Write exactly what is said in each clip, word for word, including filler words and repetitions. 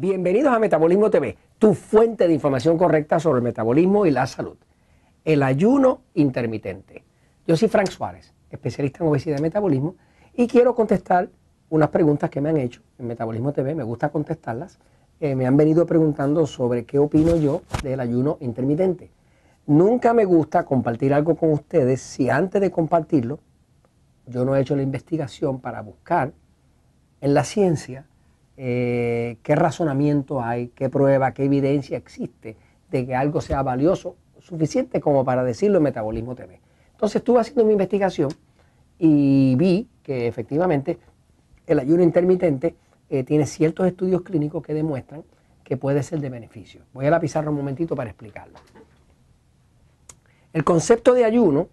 Bienvenidos a Metabolismo T V, tu fuente de información correcta sobre el metabolismo y la salud. El ayuno intermitente. Yo soy Frank Suárez, especialista en obesidad y metabolismo, y quiero contestar unas preguntas que me han hecho en Metabolismo T V. Me gusta contestarlas. Eh, me han venido preguntando sobre qué opino yo del ayuno intermitente. Nunca me gusta compartir algo con ustedes si antes de compartirlo yo no he hecho la investigación para buscar en la ciencia Eh, qué razonamiento hay, qué prueba, qué evidencia existe de que algo sea valioso, suficiente como para decirlo en Metabolismo T V. Entonces estuve haciendo mi investigación y vi que efectivamente el ayuno intermitente eh, tiene ciertos estudios clínicos que demuestran que puede ser de beneficio. Voy a la pizarra un momentito para explicarlo. El concepto de ayuno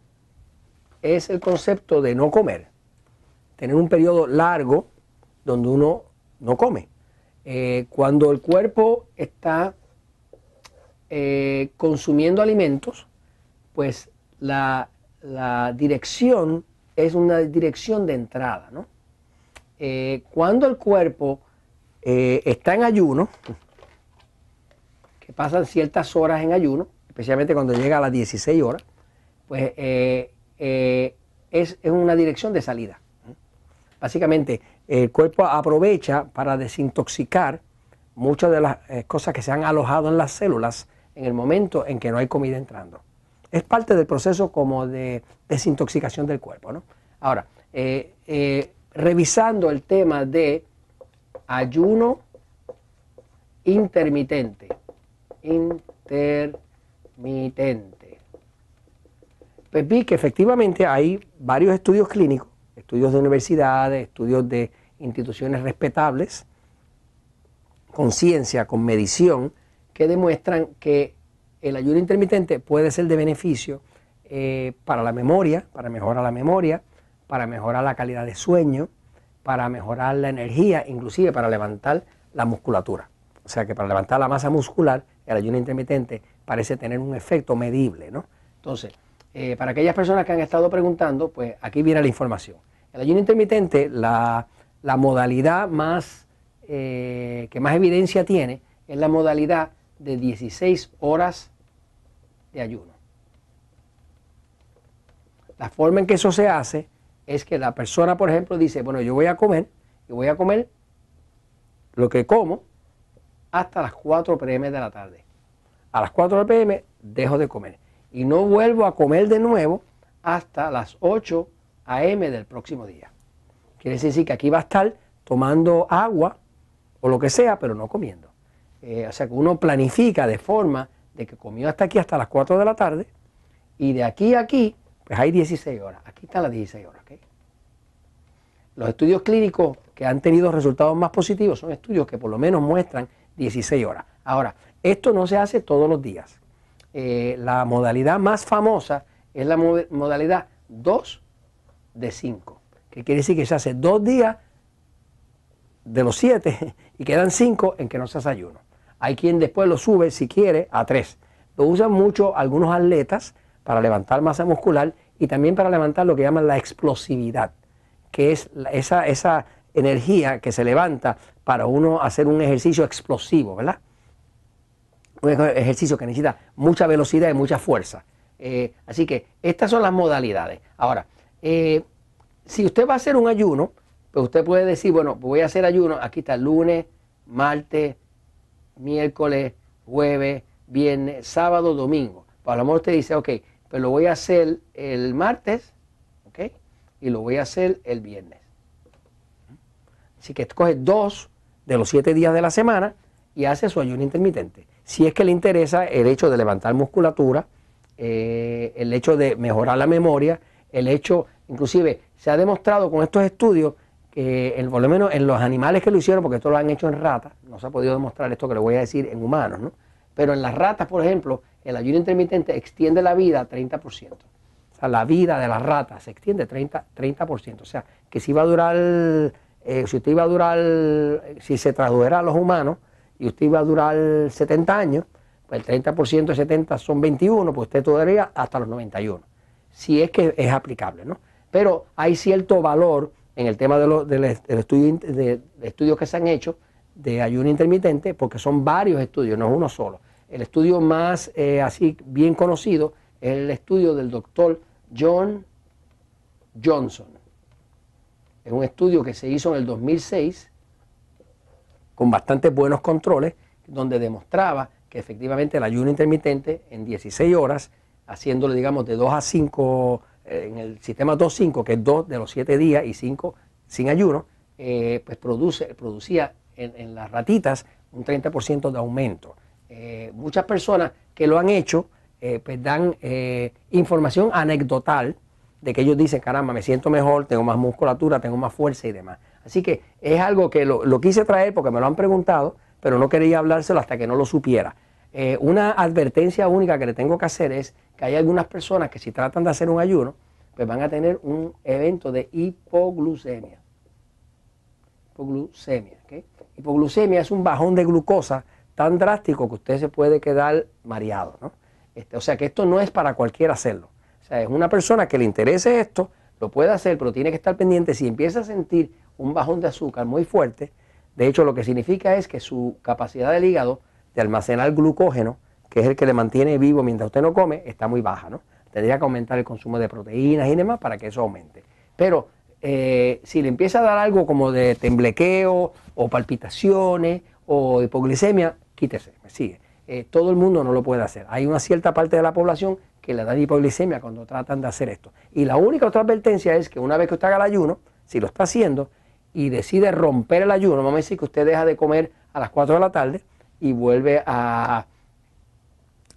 es el concepto de no comer, tener un periodo largo donde uno no come. Eh, cuando el cuerpo está eh, consumiendo alimentos, pues la, la dirección es una dirección de entrada, ¿no? Eh, cuando el cuerpo eh, está en ayuno, que pasan ciertas horas en ayuno, especialmente cuando llega a las dieciséis horas, pues eh, eh, es, es una dirección de salida. Básicamente, el cuerpo aprovecha para desintoxicar muchas de las cosas que se han alojado en las células en el momento en que no hay comida entrando. Es parte del proceso como de desintoxicación del cuerpo, ¿no? Ahora, eh, eh, revisando el tema de ayuno intermitente. Intermitente. Pues vi que efectivamente hay varios estudios clínicos, estudios de universidades, estudios de instituciones respetables, con ciencia, con medición, que demuestran que el ayuno intermitente puede ser de beneficio eh, para la memoria, para mejorar la memoria, para mejorar la calidad de sueño, para mejorar la energía, inclusive para levantar la musculatura. O sea que para levantar la masa muscular, el ayuno intermitente parece tener un efecto medible, ¿no? Entonces, eh, para aquellas personas que han estado preguntando, pues aquí viene la información. El ayuno intermitente, la, la modalidad más, eh, que más evidencia tiene es la modalidad de dieciséis horas de ayuno. La forma en que eso se hace es que la persona, por ejemplo, dice, bueno, yo voy a comer y voy a comer lo que como hasta las cuatro p m de la tarde. A las cuatro p m dejo de comer y no vuelvo a comer de nuevo hasta las ocho a m del próximo día. Quiere decir que aquí va a estar tomando agua o lo que sea, pero no comiendo. Eh, o sea que uno planifica de forma de que comió hasta aquí, hasta las cuatro de la tarde, y de aquí a aquí, pues hay dieciséis horas. Aquí están las dieciséis horas, ¿ok? Los estudios clínicos que han tenido resultados más positivos son estudios que por lo menos muestran dieciséis horas. Ahora, esto no se hace todos los días. Eh, la modalidad más famosa es la modalidad dos de cinco, que quiere decir que se hace dos días de los siete y quedan cinco en que no se hace ayuno. Hay quien después lo sube, si quiere, a tres. Lo usan mucho algunos atletas para levantar masa muscular y también para levantar lo que llaman la explosividad, que es esa, esa energía que se levanta para uno hacer un ejercicio explosivo, ¿verdad? Un ejercicio que necesita mucha velocidad y mucha fuerza. Eh, así que estas son las modalidades. Ahora, Eh, si usted va a hacer un ayuno, pues usted puede decir, bueno, voy a hacer ayuno, aquí está lunes, martes, miércoles, jueves, viernes, sábado, domingo. Pues a lo mejor usted dice, ok, pues lo voy a hacer el martes, ok, y lo voy a hacer el viernes. Así que escoge dos de los siete días de la semana y hace su ayuno intermitente. Si es que le interesa el hecho de levantar musculatura, eh, el hecho de mejorar la memoria, el hecho, inclusive, se ha demostrado con estos estudios, que el, por lo menos en los animales que lo hicieron, porque esto lo han hecho en ratas, no se ha podido demostrar esto que le voy a decir en humanos, ¿no? Pero en las ratas, por ejemplo, el ayuno intermitente extiende la vida treinta por ciento. O sea, la vida de las ratas se extiende treinta por ciento. O sea, que si va a durar, eh, si usted iba a durar, si se tradujera a los humanos y usted iba a durar setenta años, pues el treinta por ciento de setenta son veintiuno, pues usted duraría hasta los noventa y uno. Si es que es aplicable, ¿no? Pero hay cierto valor en el tema de los de los estudios, de, de estudios que se han hecho de ayuno intermitente, porque son varios estudios, no es uno solo. El estudio más eh, así bien conocido es el estudio del doctor John Johnson. Es un estudio que se hizo en el dos mil seis con bastantes buenos controles, donde demostraba que efectivamente el ayuno intermitente en dieciséis horas, haciéndolo digamos de dos a cinco, en el sistema dos cinco, que es dos de los siete días y cinco sin ayuno, eh, pues produce, producía en, en las ratitas un treinta por ciento de aumento. Eh, muchas personas que lo han hecho eh, pues dan eh, información anecdotal de que ellos dicen, caramba, me siento mejor, tengo más musculatura, tengo más fuerza y demás. Así que es algo que lo, lo quise traer porque me lo han preguntado, pero no quería hablárselo hasta que no lo supiera. Eh, una advertencia única que le tengo que hacer es que hay algunas personas que si tratan de hacer un ayuno, pues van a tener un evento de hipoglucemia. Hipoglucemia, ¿okay? Hipoglucemia es un bajón de glucosa tan drástico que usted se puede quedar mareado, ¿no? Este, o sea que esto no es para cualquiera hacerlo. O sea, es una persona que le interese esto, lo puede hacer, pero tiene que estar pendiente. Si empieza a sentir un bajón de azúcar muy fuerte, de hecho lo que significa es que su capacidad del hígado de almacenar glucógeno, que es el que le mantiene vivo mientras usted no come, está muy baja, ¿no? Tendría que aumentar el consumo de proteínas y demás para que eso aumente. Pero eh, si le empieza a dar algo como de temblequeo o palpitaciones o hipoglucemia, quítese, me sigue. Eh, todo el mundo no lo puede hacer. Hay una cierta parte de la población que le da hipoglucemia cuando tratan de hacer esto. Y la única otra advertencia es que una vez que usted haga el ayuno, si lo está haciendo y decide romper el ayuno, vamos a decir que usted deja de comer a las cuatro de la tarde y vuelve a...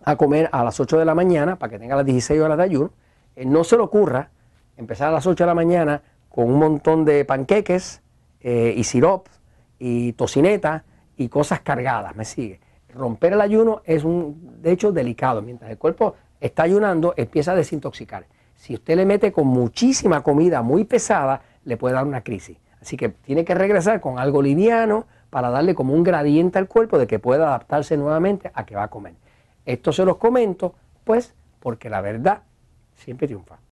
a comer a las ocho de la mañana para que tenga las dieciséis horas de ayuno, eh, no se le ocurra empezar a las ocho de la mañana con un montón de panqueques eh, y sirops y tocineta y cosas cargadas, me sigue. Romper el ayuno es un de hecho delicado, mientras el cuerpo está ayunando empieza a desintoxicar. Si usted le mete con muchísima comida muy pesada, le puede dar una crisis. Así que tiene que regresar con algo liviano para darle como un gradiente al cuerpo de que pueda adaptarse nuevamente a que va a comer. Esto se los comento, pues, porque la verdad siempre triunfa.